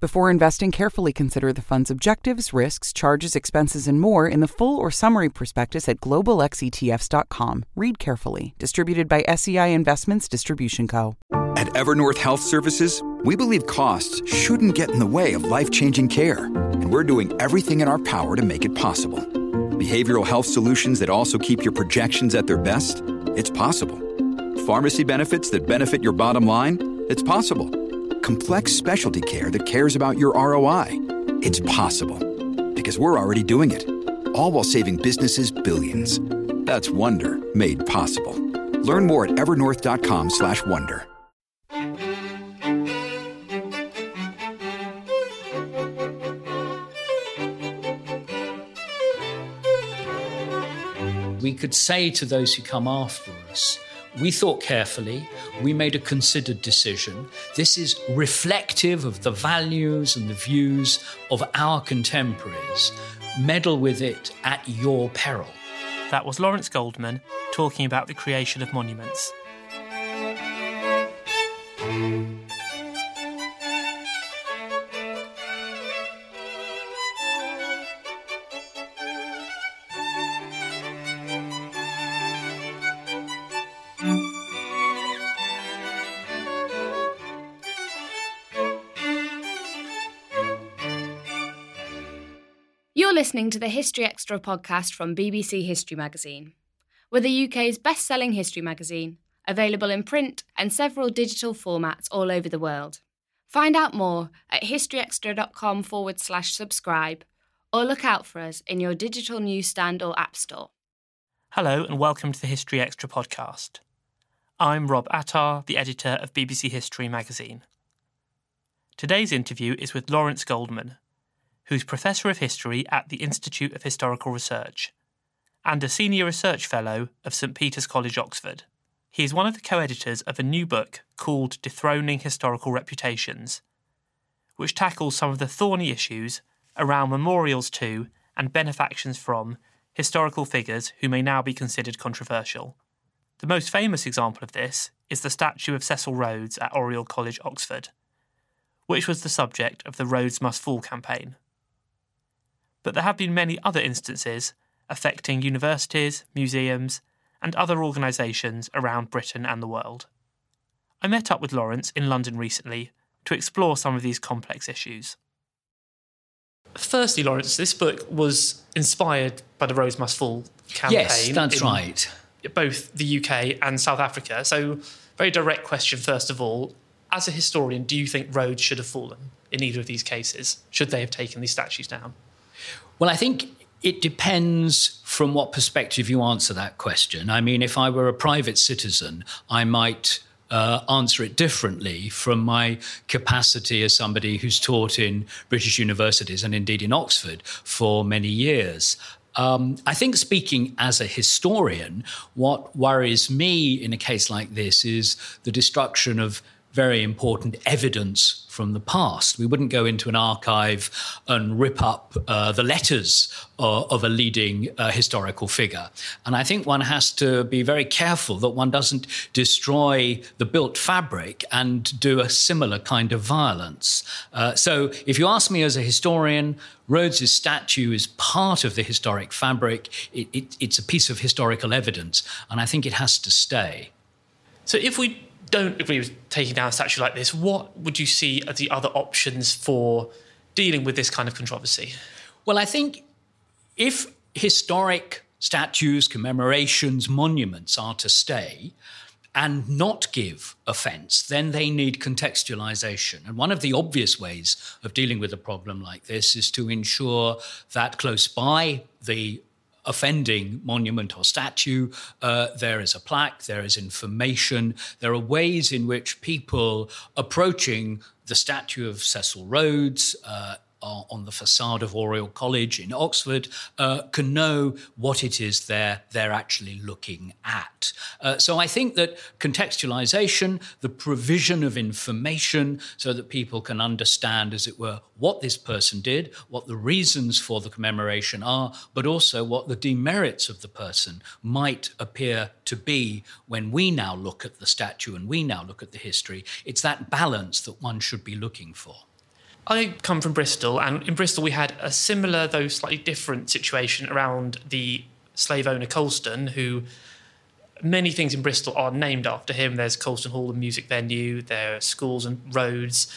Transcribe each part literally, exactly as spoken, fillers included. Before investing, carefully consider the fund's objectives, risks, charges, expenses, and more in the full or summary prospectus at global x e t f s dot com. Read carefully. Distributed by S E I Investments Distribution Co. At Evernorth Health Services, we believe costs shouldn't get in the way of life-changing care, and we're doing everything in our power to make it possible. Behavioral health solutions that also keep your projections at their best? It's possible. Pharmacy benefits that benefit your bottom line? It's possible. Complex specialty care that cares about your R O I. It's possible because we're already doing it, all while saving businesses billions. That's Wonder made possible. Learn more at evernorth dot com slash wonder. We could say to those who come after us, we thought carefully, we made a considered decision. This is reflective of the values and the views of our contemporaries. Meddle with it at your peril. That was Lawrence Goldman talking about the creation of monuments. Listening to the History Extra podcast from B B C History Magazine. We're the U K's best-selling history magazine, available in print and several digital formats all over the world. Find out more at historyextra.com forward slash subscribe or look out for us in your digital newsstand or app store. Hello and welcome to the History Extra podcast. I'm Rob Attar, the editor of B B C History Magazine. Today's interview is with Lawrence Goldman, who's Professor of History at the Institute of Historical Research and a Senior Research Fellow of St Peter's College, Oxford. He is one of the co-editors of a new book called Dethroning Historical Reputations, which tackles some of the thorny issues around memorials to and benefactions from historical figures who may now be considered controversial. The most famous example of this is the statue of Cecil Rhodes at Oriel College, Oxford, which was the subject of the Rhodes Must Fall campaign. But there have been many other instances affecting universities, museums, and other organisations around Britain and the world. I met up with Lawrence in London recently to explore some of these complex issues. Firstly, Lawrence, this book was inspired by the Rhodes Must Fall campaign. Yes, that's right. Both the U K and South Africa. So, very direct question, first of all. As a historian, do you think Rhodes should have fallen in either of these cases? Should they have taken these statues down? Well, I think it depends from what perspective you answer that question. I mean, if I were a private citizen, I might uh, answer it differently from my capacity as somebody who's taught in British universities and indeed in Oxford for many years. Um, I think speaking as a historian, what worries me in a case like this is the destruction of very important evidence from the past. We wouldn't go into an archive and rip up uh, the letters uh, of a leading uh, historical figure. And I think one has to be very careful that one doesn't destroy the built fabric and do a similar kind of violence. Uh, so if you ask me as a historian, Rhodes's statue is part of the historic fabric. It, it, it's a piece of historical evidence, and I think it has to stay. So if we don't agree with taking down a statue like this, what would you see as the other options for dealing with this kind of controversy? Well, I think if historic statues, commemorations, monuments are to stay and not give offence, then they need contextualisation. And one of the obvious ways of dealing with a problem like this is to ensure that close by the offending monument or statue, uh, there is a plaque, there is information. There are ways in which people approaching the statue of Cecil Rhodes uh, on the facade of Oriel College in Oxford uh, can know what it is they're, they're actually looking at. Uh, so I think that contextualisation, the provision of information so that people can understand, as it were, what this person did, what the reasons for the commemoration are, but also what the demerits of the person might appear to be when we now look at the statue and we now look at the history. It's that balance that one should be looking for. I come from Bristol, and in Bristol we had a similar, though slightly different, situation around the slave owner Colston, who many things in Bristol are named after him. There's Colston Hall, the music venue, there are schools and roads.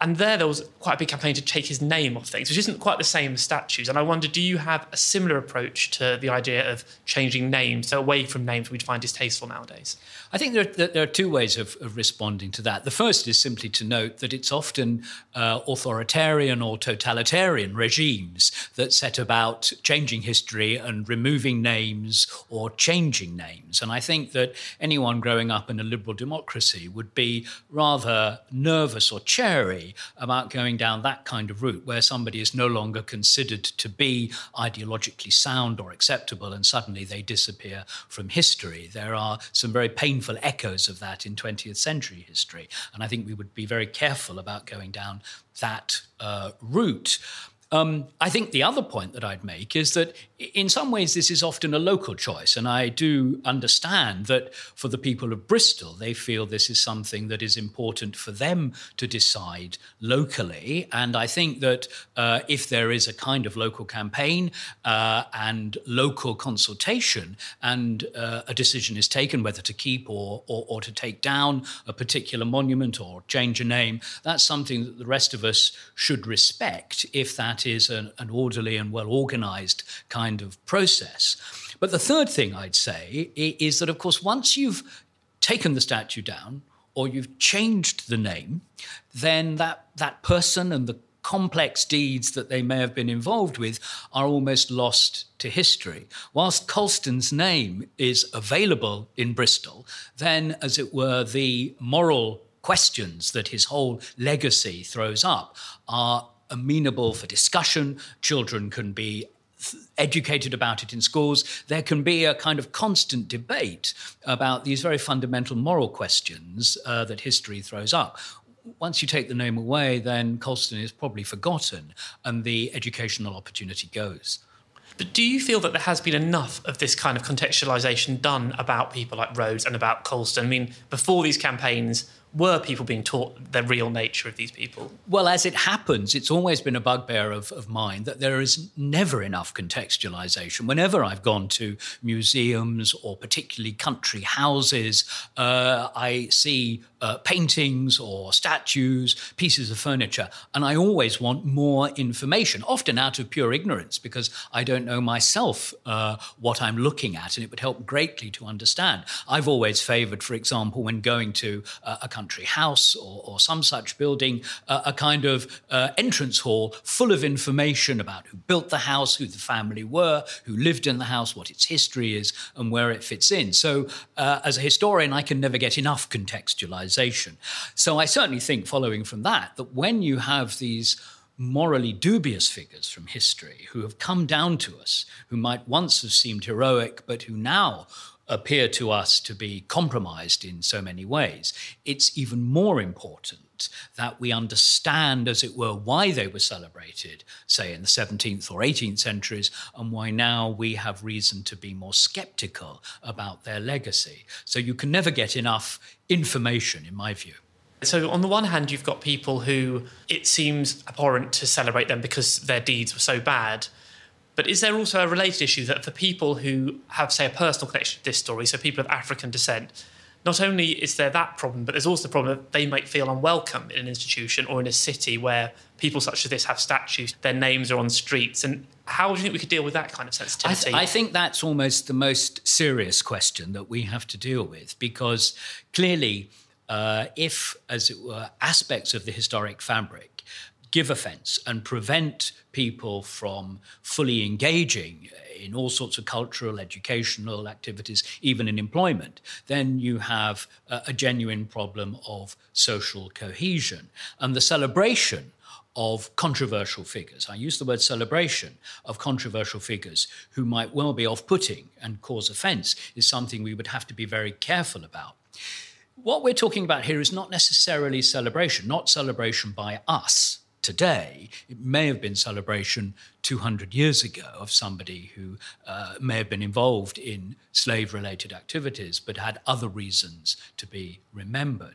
And there, there was quite a big campaign to take his name off things, which isn't quite the same as statues. And I wonder, do you have a similar approach to the idea of changing names, so away from names we'd find distasteful nowadays? I think there are, there are two ways of, of responding to that. The first is simply to note that it's often uh, authoritarian or totalitarian regimes that set about changing history and removing names or changing names. And I think that anyone growing up in a liberal democracy would be rather nervous or chary about going down that kind of route where somebody is no longer considered to be ideologically sound or acceptable and suddenly they disappear from history. There are some very painful echoes of that in twentieth century history, and I think we would be very careful about going down that uh, route. Um, I think the other point that I'd make is that in some ways this is often a local choice, and I do understand that for the people of Bristol, they feel this is something that is important for them to decide locally. And I think that uh, if there is a kind of local campaign uh, and local consultation and uh, a decision is taken whether to keep or, or, or to take down a particular monument or change a name, that's something that the rest of us should respect if that is an, an orderly and well-organised kind of process. But the third thing I'd say is that, of course, once you've taken the statue down or you've changed the name, then that, that person and the complex deeds that they may have been involved with are almost lost to history. Whilst Colston's name is available in Bristol, then, as it were, the moral questions that his whole legacy throws up are amenable for discussion. Children can be educated about it in schools. There can be a kind of constant debate about these very fundamental moral questions uh, that history throws up. Once you take the name away, then Colston is probably forgotten and the educational opportunity goes. But do you feel that there has been enough of this kind of contextualisation done about people like Rhodes and about Colston? I mean, before these campaigns, were people being taught the real nature of these people? Well, as it happens, it's always been a bugbear of, of mine that there is never enough contextualisation. Whenever I've gone to museums or particularly country houses, uh, I see uh, paintings or statues, pieces of furniture, and I always want more information, often out of pure ignorance, because I don't know myself uh, what I'm looking at, and it would help greatly to understand. I've always favoured, for example, when going to uh, a country Country house or, or some such building, uh, a kind of uh, entrance hall full of information about who built the house, who the family were, who lived in the house, what its history is, and where it fits in. So uh, as a historian, I can never get enough contextualization. So I certainly think, following from that, that when you have these morally dubious figures from history who have come down to us, who might once have seemed heroic, but who now appear to us to be compromised in so many ways, it's even more important that we understand, as it were, why they were celebrated, say, in the seventeenth or eighteenth centuries, and why now we have reason to be more sceptical about their legacy. So you can never get enough information, in my view. So on the one hand, you've got people who it seems abhorrent to celebrate them because their deeds were so bad. But is there also a related issue that for people who have, say, a personal connection to this story, so people of African descent, not only is there that problem, but there's also the problem that they might feel unwelcome in an institution or in a city where people such as this have statues, their names are on streets. And how do you think we could deal with that kind of sensitivity? I, th- I think that's almost the most serious question that we have to deal with, because clearly uh, if, as it were, aspects of the historic fabric give offence and prevent people from fully engaging in all sorts of cultural, educational activities, even in employment, then you have a genuine problem of social cohesion. And the celebration of controversial figures, I use the word celebration, of controversial figures who might well be off-putting and cause offence, is something we would have to be very careful about. What we're talking about here is not necessarily celebration, not celebration by us today. It may have been celebration two hundred years ago of somebody who uh, may have been involved in slave-related activities but had other reasons to be remembered.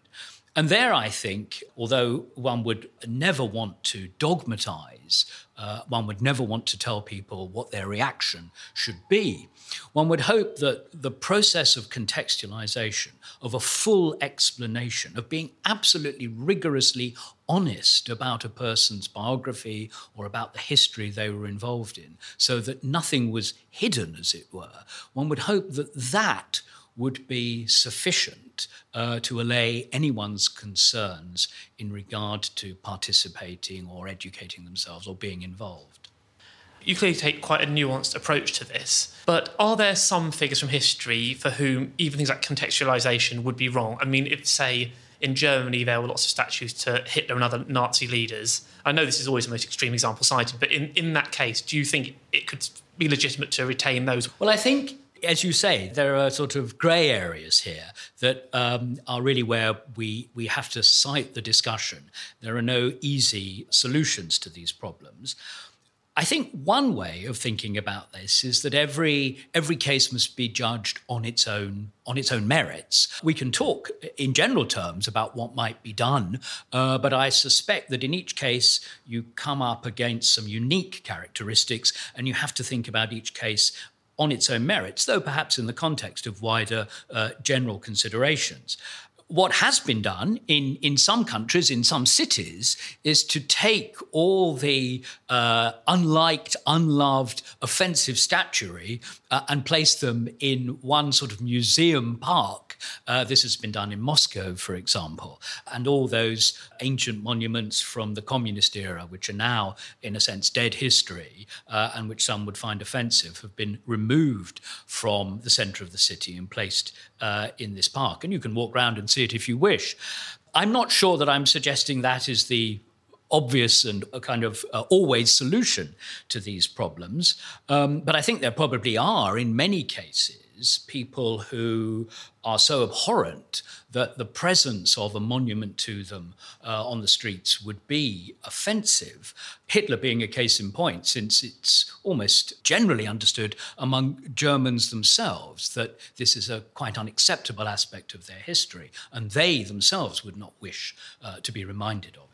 And there, I think, although one would never want to dogmatise, uh, one would never want to tell people what their reaction should be, one would hope that the process of contextualisation, of a full explanation, of being absolutely rigorously honest about a person's biography or about the history they were involved in, so that nothing was hidden, as it were, one would hope that that would be sufficient uh, to allay anyone's concerns in regard to participating or educating themselves or being involved. You clearly take quite a nuanced approach to this, but are there some figures from history for whom even things like contextualisation would be wrong? I mean, if, say, in Germany there were lots of statues to Hitler and other Nazi leaders, I know this is always the most extreme example cited, but in, in that case, do you think it could be legitimate to retain those? Well, I think, as you say, there are sort of grey areas here that um, are really where we, we have to cite the discussion. There are no easy solutions to these problems. I think one way of thinking about this is that every every case must be judged on its own on its own merits. We can talk in general terms about what might be done, uh, but I suspect that in each case you come up against some unique characteristics and you have to think about each case on its own merits, though perhaps in the context of wider uh, general considerations. What has been done in, in some countries, in some cities, is to take all the uh, unliked, unloved, offensive statuary uh, and place them in one sort of museum park. Uh, this has been done in Moscow, for example, and all those ancient monuments from the communist era, which are now, in a sense, dead history, uh, and which some would find offensive, have been removed from the centre of the city and placed uh, in this park. And you can walk around and see it if you wish. I'm not sure that I'm suggesting that is the obvious and a kind of uh, always solution to these problems, um, but I think there probably are, in many cases, people who are so abhorrent that the presence of a monument to them uh, on the streets would be offensive. Hitler being a case in point, since it's almost generally understood among Germans themselves that this is a quite unacceptable aspect of their history, and they themselves would not wish uh, to be reminded of it.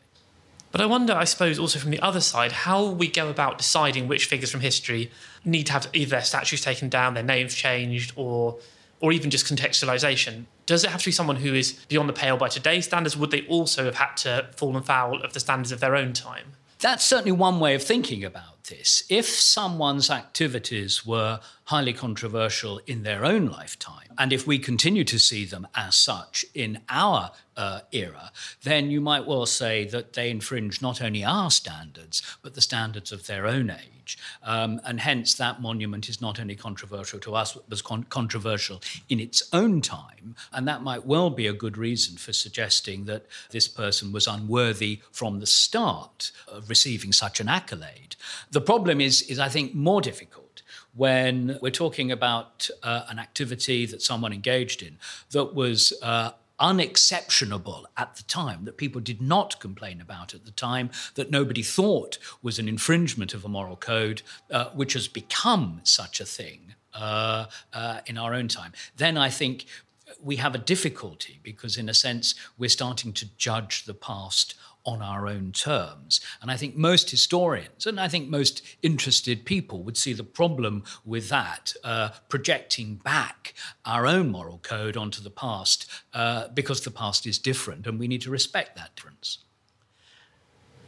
But I wonder, I suppose, also from the other side, how we go about deciding which figures from history need to have either their statues taken down, their names changed, or or even just contextualisation. Does it have to be someone who is beyond the pale by today's standards? Would they also have had to fall foul of the standards of their own time? That's certainly one way of thinking about practice, if someone's activities were highly controversial in their own lifetime, and if we continue to see them as such in our uh, era, then you might well say that they infringe not only our standards, but the standards of their own age. Um, and hence that monument is not only controversial to us, but was con- controversial in its own time. And that might well be a good reason for suggesting that this person was unworthy from the start of receiving such an accolade. The problem is, is I think, more difficult when we're talking about uh, an activity that someone engaged in that was uh, unexceptionable at the time, that people did not complain about at the time, that nobody thought was an infringement of a moral code, uh, which has become such a thing uh, uh, in our own time, then I think we have a difficulty because, in a sense, we're starting to judge the past on our own terms. And I think most historians, and I think most interested people, would see the problem with that, uh, projecting back our own moral code onto the past, uh, because the past is different and we need to respect that difference.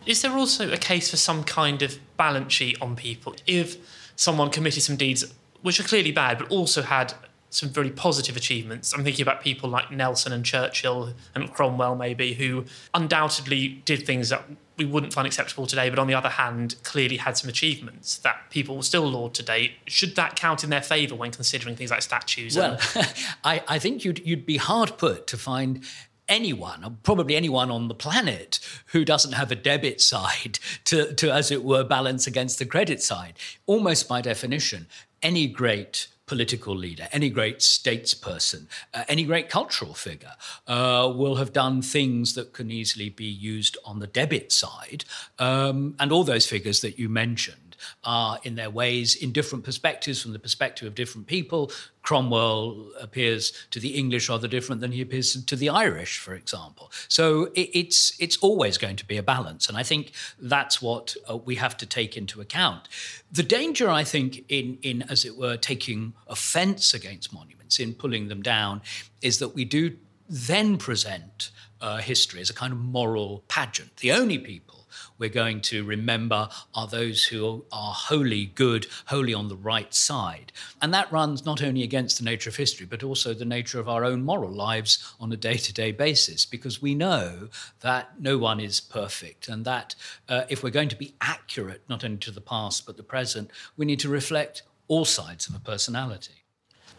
Is there also a case for some kind of balance sheet on people? If someone committed some deeds which are clearly bad, but also had some very positive achievements. I'm thinking about people like Nelson and Churchill and Cromwell maybe, who undoubtedly did things that we wouldn't find acceptable today, but on the other hand, clearly had some achievements that people will still laud today. Should that count in their favour when considering things like statues? Well, and- I, I think you'd you'd be hard put to find anyone, or probably anyone on the planet, who doesn't have a debit side to, to, as it were, balance against the credit side. Almost by definition, any great political leader, any great statesperson, uh, any great cultural figure uh, will have done things that can easily be used on the debit side. Um, and all those figures that you mentioned are in their ways, in different perspectives, from the perspective of different people. Cromwell appears to the English rather different than he appears to the Irish, for example. So it, it's, it's always going to be a balance. And I think that's what uh, we have to take into account. The danger, I think, in, in, as it were, taking offence against monuments, in pulling them down, is that we do then present uh, history as a kind of moral pageant. The only people we're going to remember are those who are wholly good, wholly on the right side. And that runs not only against the nature of history, but also the nature of our own moral lives on a day-to-day basis, because we know that no one is perfect, and that uh, if we're going to be accurate, not only to the past, but the present, we need to reflect all sides of a personality.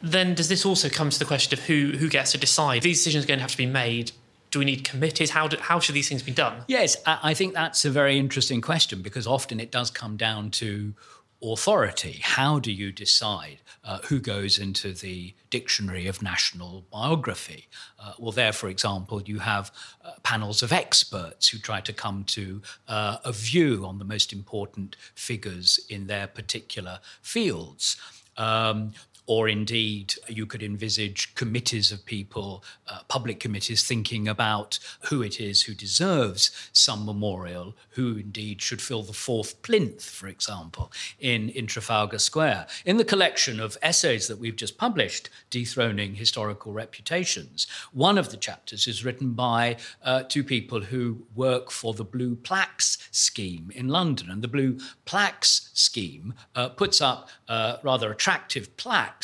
Then does this also come to the question of who, who gets to decide? These decisions are going to have to be made. Do we need committees? How do, how should these things be done? Yes, I think that's a very interesting question, because often it does come down to authority. How do you decide uh, who goes into the Dictionary of National Biography? Uh, well, there, for example, you have uh, panels of experts who try to come to uh, a view on the most important figures in their particular fields. Um, Or indeed, you could envisage committees of people, uh, public committees, thinking about who it is who deserves some memorial, who indeed should fill the fourth plinth, for example, in, in Trafalgar Square. In the collection of essays that we've just published, Dethroning Historical Reputations, one of the chapters is written by uh, two people who work for the Blue Plaques Scheme in London. And the Blue Plaques Scheme uh, puts up uh, rather attractive plaques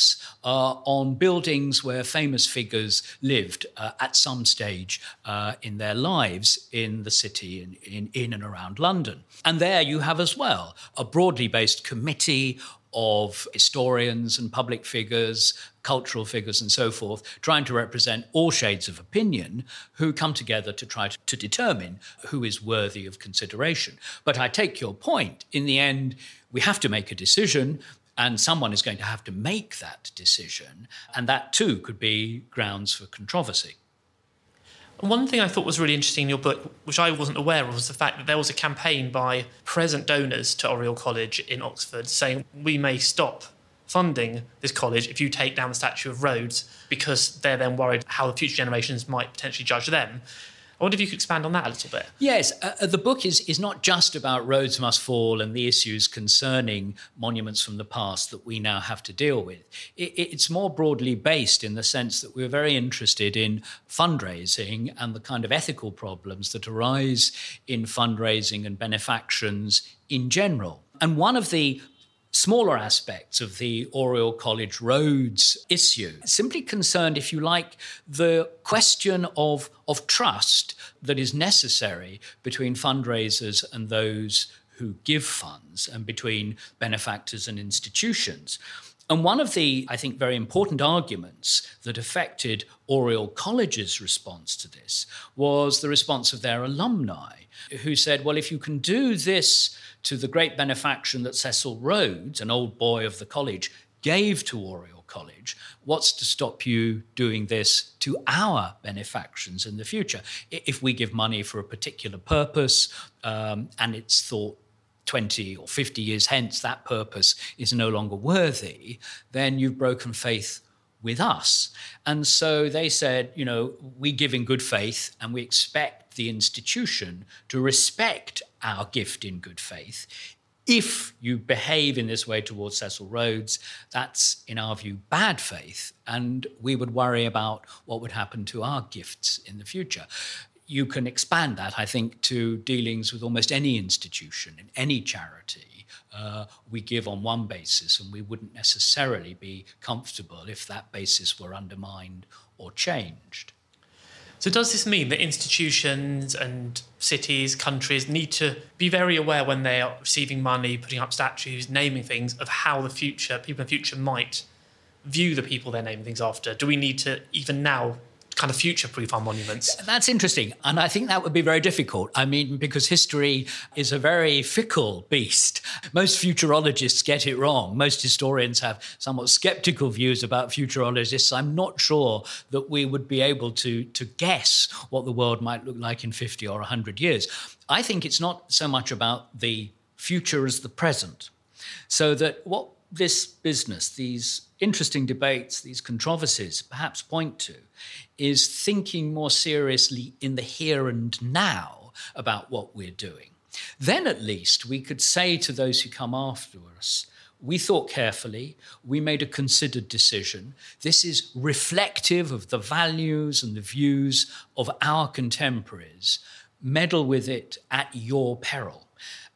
Uh, on buildings where famous figures lived uh, at some stage uh, in their lives in the city, in, in, in and around London. And there you have as well a broadly based committee of historians and public figures, cultural figures and so forth, trying to represent all shades of opinion who come together to try to, to determine who is worthy of consideration. But I take your point. In the end, we have to make a decision, and someone is going to have to make that decision, and that too could be grounds for controversy. One thing I thought was really interesting in your book, which I wasn't aware of, was the fact that there was a campaign by present donors to Oriel College in Oxford saying, we may stop funding this college if you take down the statue of Rhodes, because they're then worried how the future generations might potentially judge them. I wonder if you could expand on that a little bit. Yes, uh, the book is, is not just about Rhodes Must Fall and the issues concerning monuments from the past that we now have to deal with. It, it's more broadly based in the sense that we're very interested in fundraising and the kind of ethical problems that arise in fundraising and benefactions in general. And one of the smaller aspects of the Oriel College Rhodes issue simply concerned, if you like, the question of, of trust that is necessary between fundraisers and those who give funds and between benefactors and institutions. And one of the, I think, very important arguments that affected Oriel College's response to this was the response of their alumni, who said, well, if you can do this to the great benefaction that Cecil Rhodes, an old boy of the college, gave to Oriel College, what's to stop you doing this to our benefactions in the future? If we give money for a particular purpose, um, and it's thought twenty or fifty years hence, that purpose is no longer worthy, then you've broken faith with us. And so they said, you know, we give in good faith and we expect the institution to respect our gift in good faith. If you behave in this way towards Cecil Rhodes, that's, in our view, bad faith, and we would worry about what would happen to our gifts in the future. You can expand that, I think, to dealings with almost any institution and any charity. Uh, we give on one basis, and we wouldn't necessarily be comfortable if that basis were undermined or changed. So does this mean that institutions and cities, countries need to be very aware when they are receiving money, putting up statues, naming things, of how the future, people in the future might view the people they're naming things after? Do we need to, even now, kind of future-proof our monuments? That's interesting. And I think that would be very difficult. I mean, because history is a very fickle beast. Most futurologists get it wrong. Most historians have somewhat sceptical views about futurologists. I'm not sure that we would be able to, to guess what the world might look like in fifty or one hundred years. I think it's not so much about the future as the present. So that what this business, these interesting debates, these controversies perhaps point to, is thinking more seriously in the here and now about what we're doing. Then at least we could say to those who come after us, we thought carefully, we made a considered decision. This is reflective of the values and the views of our contemporaries. Meddle with it at your peril.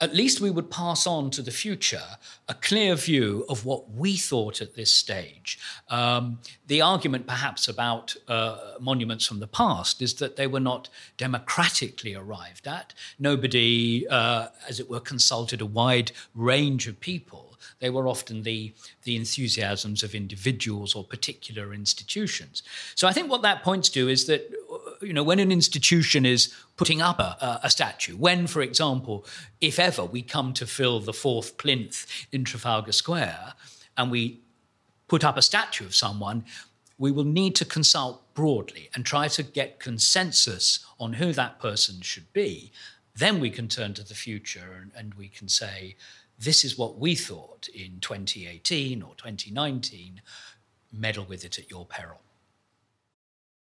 At least we would pass on to the future a clear view of what we thought at this stage. Um, the argument perhaps about uh, monuments from the past is that they were not democratically arrived at. Nobody, uh, as it were, consulted a wide range of people. They were often the, the enthusiasms of individuals or particular institutions. So I think what that points to is that, you know, when an institution is putting up a, a statue, when, for example, if ever we come to fill the fourth plinth in Trafalgar Square and we put up a statue of someone, we will need to consult broadly and try to get consensus on who that person should be. Then we can turn to the future and, and we can say, this is what we thought in twenty eighteen or twenty nineteen. Meddle with it at your peril.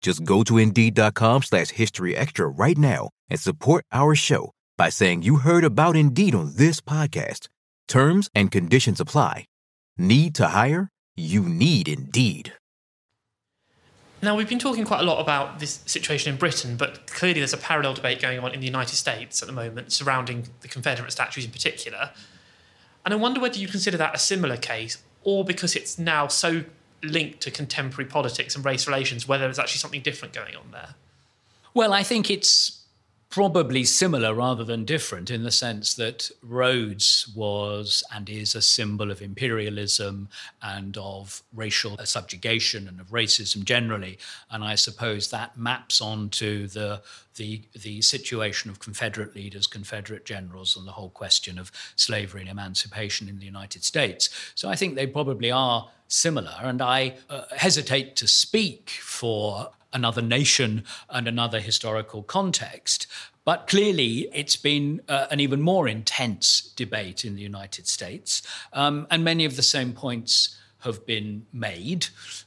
Just go to Indeed.com slash History Extra right now and support our show by saying you heard about Indeed on this podcast. Terms and conditions apply. Need to hire? You need Indeed. Now, we've been talking quite a lot about this situation in Britain, but clearly there's a parallel debate going on in the United States at the moment surrounding the Confederate statues in particular. And I wonder whether you consider that a similar case, or because it's now so linked to contemporary politics and race relations, whether there's actually something different going on there. Well, I think it's probably similar rather than different in the sense that Rhodes was and is a symbol of imperialism and of racial subjugation and of racism generally. And I suppose that maps onto the, the, the situation of Confederate leaders, Confederate generals, and the whole question of slavery and emancipation in the United States. So I think they probably are similar. And I uh, hesitate to speak for another nation and another historical context. But clearly, it's been uh, an even more intense debate in the United States, um, and many of the same points have been made.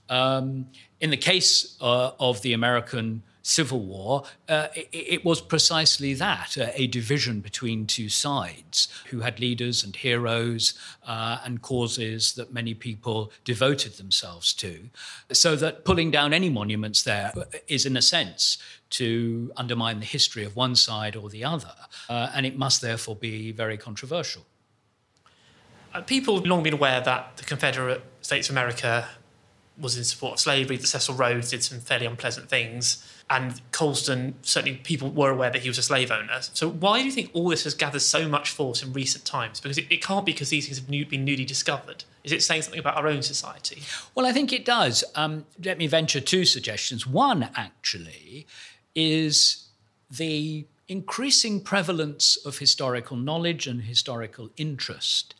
Um, in the case uh, of the American Civil War, uh, it, it was precisely that, uh, a division between two sides who had leaders and heroes uh, and causes that many people devoted themselves to, so that pulling down any monuments there is, in a sense, to undermine the history of one side or the other, uh, and it must therefore be very controversial. People have long been aware that the Confederate States of America was in support of slavery, that Cecil Rhodes did some fairly unpleasant things, and Colston, certainly people were aware that he was a slave owner. So why do you think all this has gathered so much force in recent times? Because it, it can't be because these things have new, been newly discovered. Is it saying something about our own society? Well, I think it does. Um, let me venture two suggestions. One, actually, is the increasing prevalence of historical knowledge and historical interest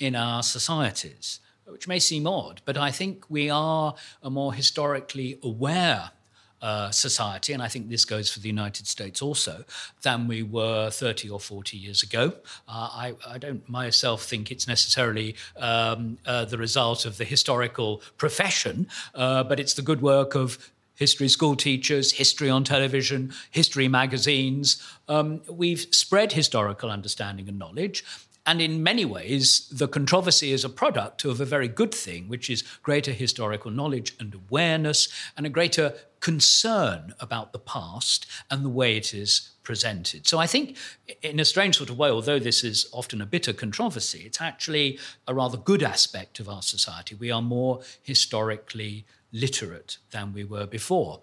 in our societies, which may seem odd, but I think we are a more historically aware uh, society, and I think this goes for the United States also, than we were thirty or forty years ago. Uh, I, I don't myself think it's necessarily um, uh, the result of the historical profession, uh, but it's the good work of history school teachers, history on television, history magazines. Um, we've spread historical understanding and knowledge. And in many ways, the controversy is a product of a very good thing, which is greater historical knowledge and awareness and a greater concern about the past and the way it is presented. So I think, in a strange sort of way, although this is often a bitter controversy, it's actually a rather good aspect of our society. We are more historically literate than we were before.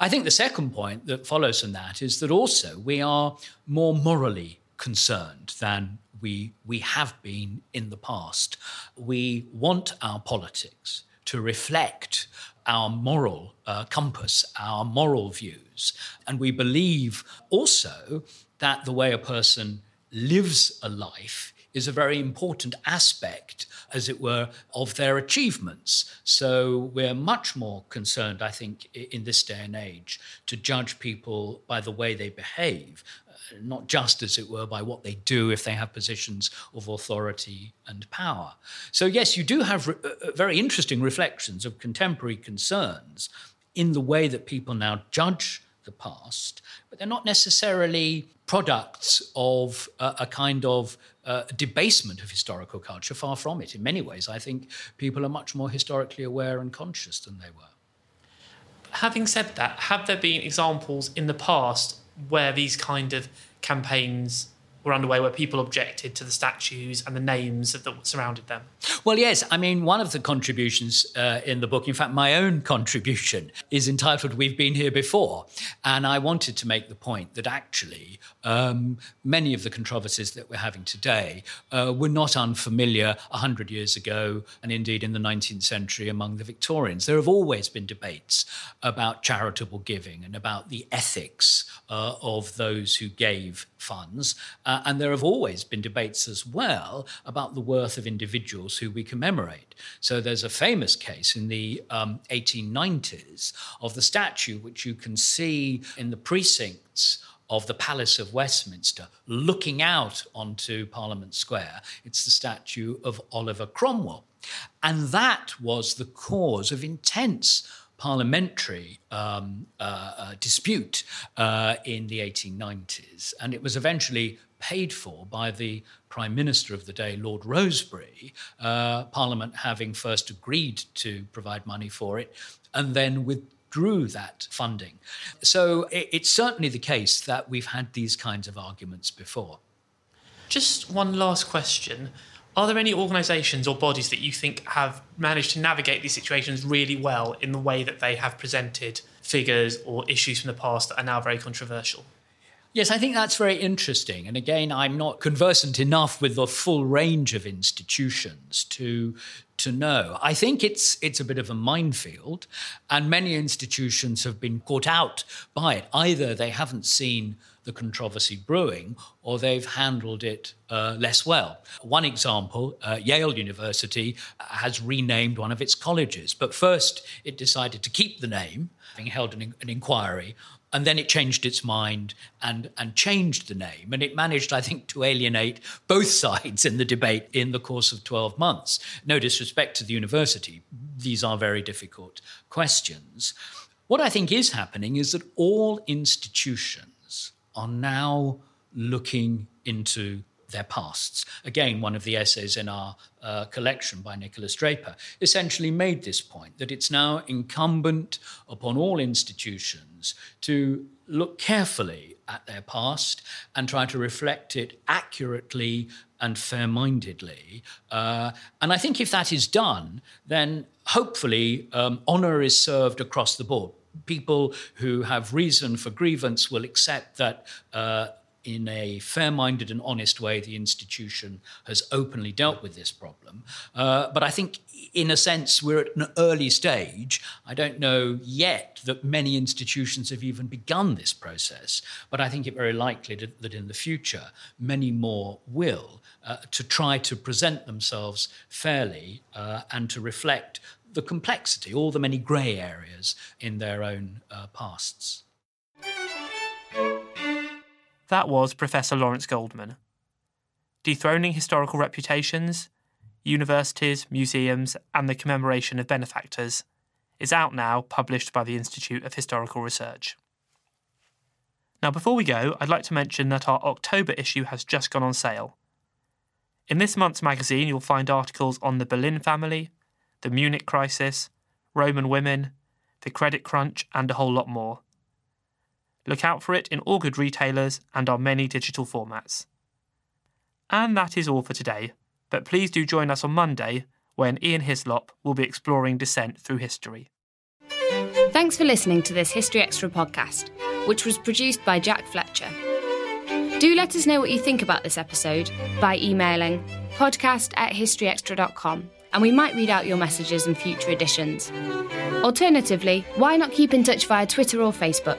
I think the second point that follows from that is that also we are more morally concerned than we we have been in the past. We want our politics to reflect our moral uh, compass, our moral views. And we believe also that the way a person lives a life is a very important aspect, as it were, of their achievements. So we're much more concerned, I think, in this day and age, to judge people by the way they behave, not just, as it were, by what they do if they have positions of authority and power. So, yes, you do have re- very interesting reflections of contemporary concerns in the way that people now judge the past, but they're not necessarily products of uh, a kind of uh, debasement of historical culture. Far from it. In many ways, I think people are much more historically aware and conscious than they were. Having said that, have there been examples in the past where these kind of campaigns were underway, where people objected to the statues and the names that surrounded them? Well, yes. I mean, one of the contributions uh, in the book, in fact, my own contribution, is entitled We've Been Here Before. And I wanted to make the point that actually um, many of the controversies that we're having today uh, were not unfamiliar one hundred years ago, and indeed in the nineteenth century among the Victorians. There have always been debates about charitable giving and about the ethics uh, of those who gave funds. Uh, And there have always been debates as well about the worth of individuals who we commemorate. So there's a famous case in the um, eighteen nineties of the statue, which you can see in the precincts of the Palace of Westminster, looking out onto Parliament Square. It's the statue of Oliver Cromwell. And that was the cause of intense parliamentary um, uh, uh, dispute uh, in the eighteen nineties. And it was eventually paid for by the Prime Minister of the day, Lord Rosebery, uh, Parliament having first agreed to provide money for it and then withdrew that funding. So it, it's certainly the case that we've had these kinds of arguments before. Just one last question. Are there any organisations or bodies that you think have managed to navigate these situations really well in the way that they have presented figures or issues from the past that are now very controversial? Yes, I think that's very interesting. And again, I'm not conversant enough with the full range of institutions to, to know. I think it's it's a bit of a minefield, and many institutions have been caught out by it. Either they haven't seen the controversy brewing, or they've handled it uh, less well. One example, uh, Yale University has renamed one of its colleges, but first it decided to keep the name, having held an, an inquiry, And then it changed its mind and, and changed the name. And it managed, I think, to alienate both sides in the debate in the course of twelve months. No disrespect to the university. These are very difficult questions. What I think is happening is that all institutions are now looking into their pasts. Again, one of the essays in our uh, collection by Nicholas Draper essentially made this point, that it's now incumbent upon all institutions to look carefully at their past and try to reflect it accurately and fair-mindedly. Uh, and I think if that is done, then hopefully um, honour is served across the board. People who have reason for grievance will accept that uh, in a fair-minded and honest way, the institution has openly dealt with this problem. Uh, but I think, in a sense, we're at an early stage. I don't know yet that many institutions have even begun this process, but I think it very likely to, that in the future, many more will, uh, to try to present themselves fairly uh, and to reflect the complexity, all the many grey areas in their own uh, pasts. That was Professor Lawrence Goldman. Dethroning Historical Reputations, Universities, Museums and the Commemoration of Benefactors is out now, published by the Institute of Historical Research. Now, before we go, I'd like to mention that our October issue has just gone on sale. In this month's magazine, you'll find articles on the Berlin family, the Munich crisis, Roman women, the credit crunch and a whole lot more. Look out for it in all good retailers and our many digital formats. And that is all for today, but please do join us on Monday when Ian Hislop will be exploring dissent through history. Thanks for listening to this History Extra podcast, which was produced by Jack Fletcher. Do let us know what you think about this episode by emailing podcast at historyextra.com and we might read out your messages in future editions. Alternatively, why not keep in touch via Twitter or Facebook,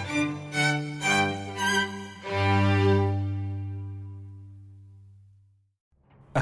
A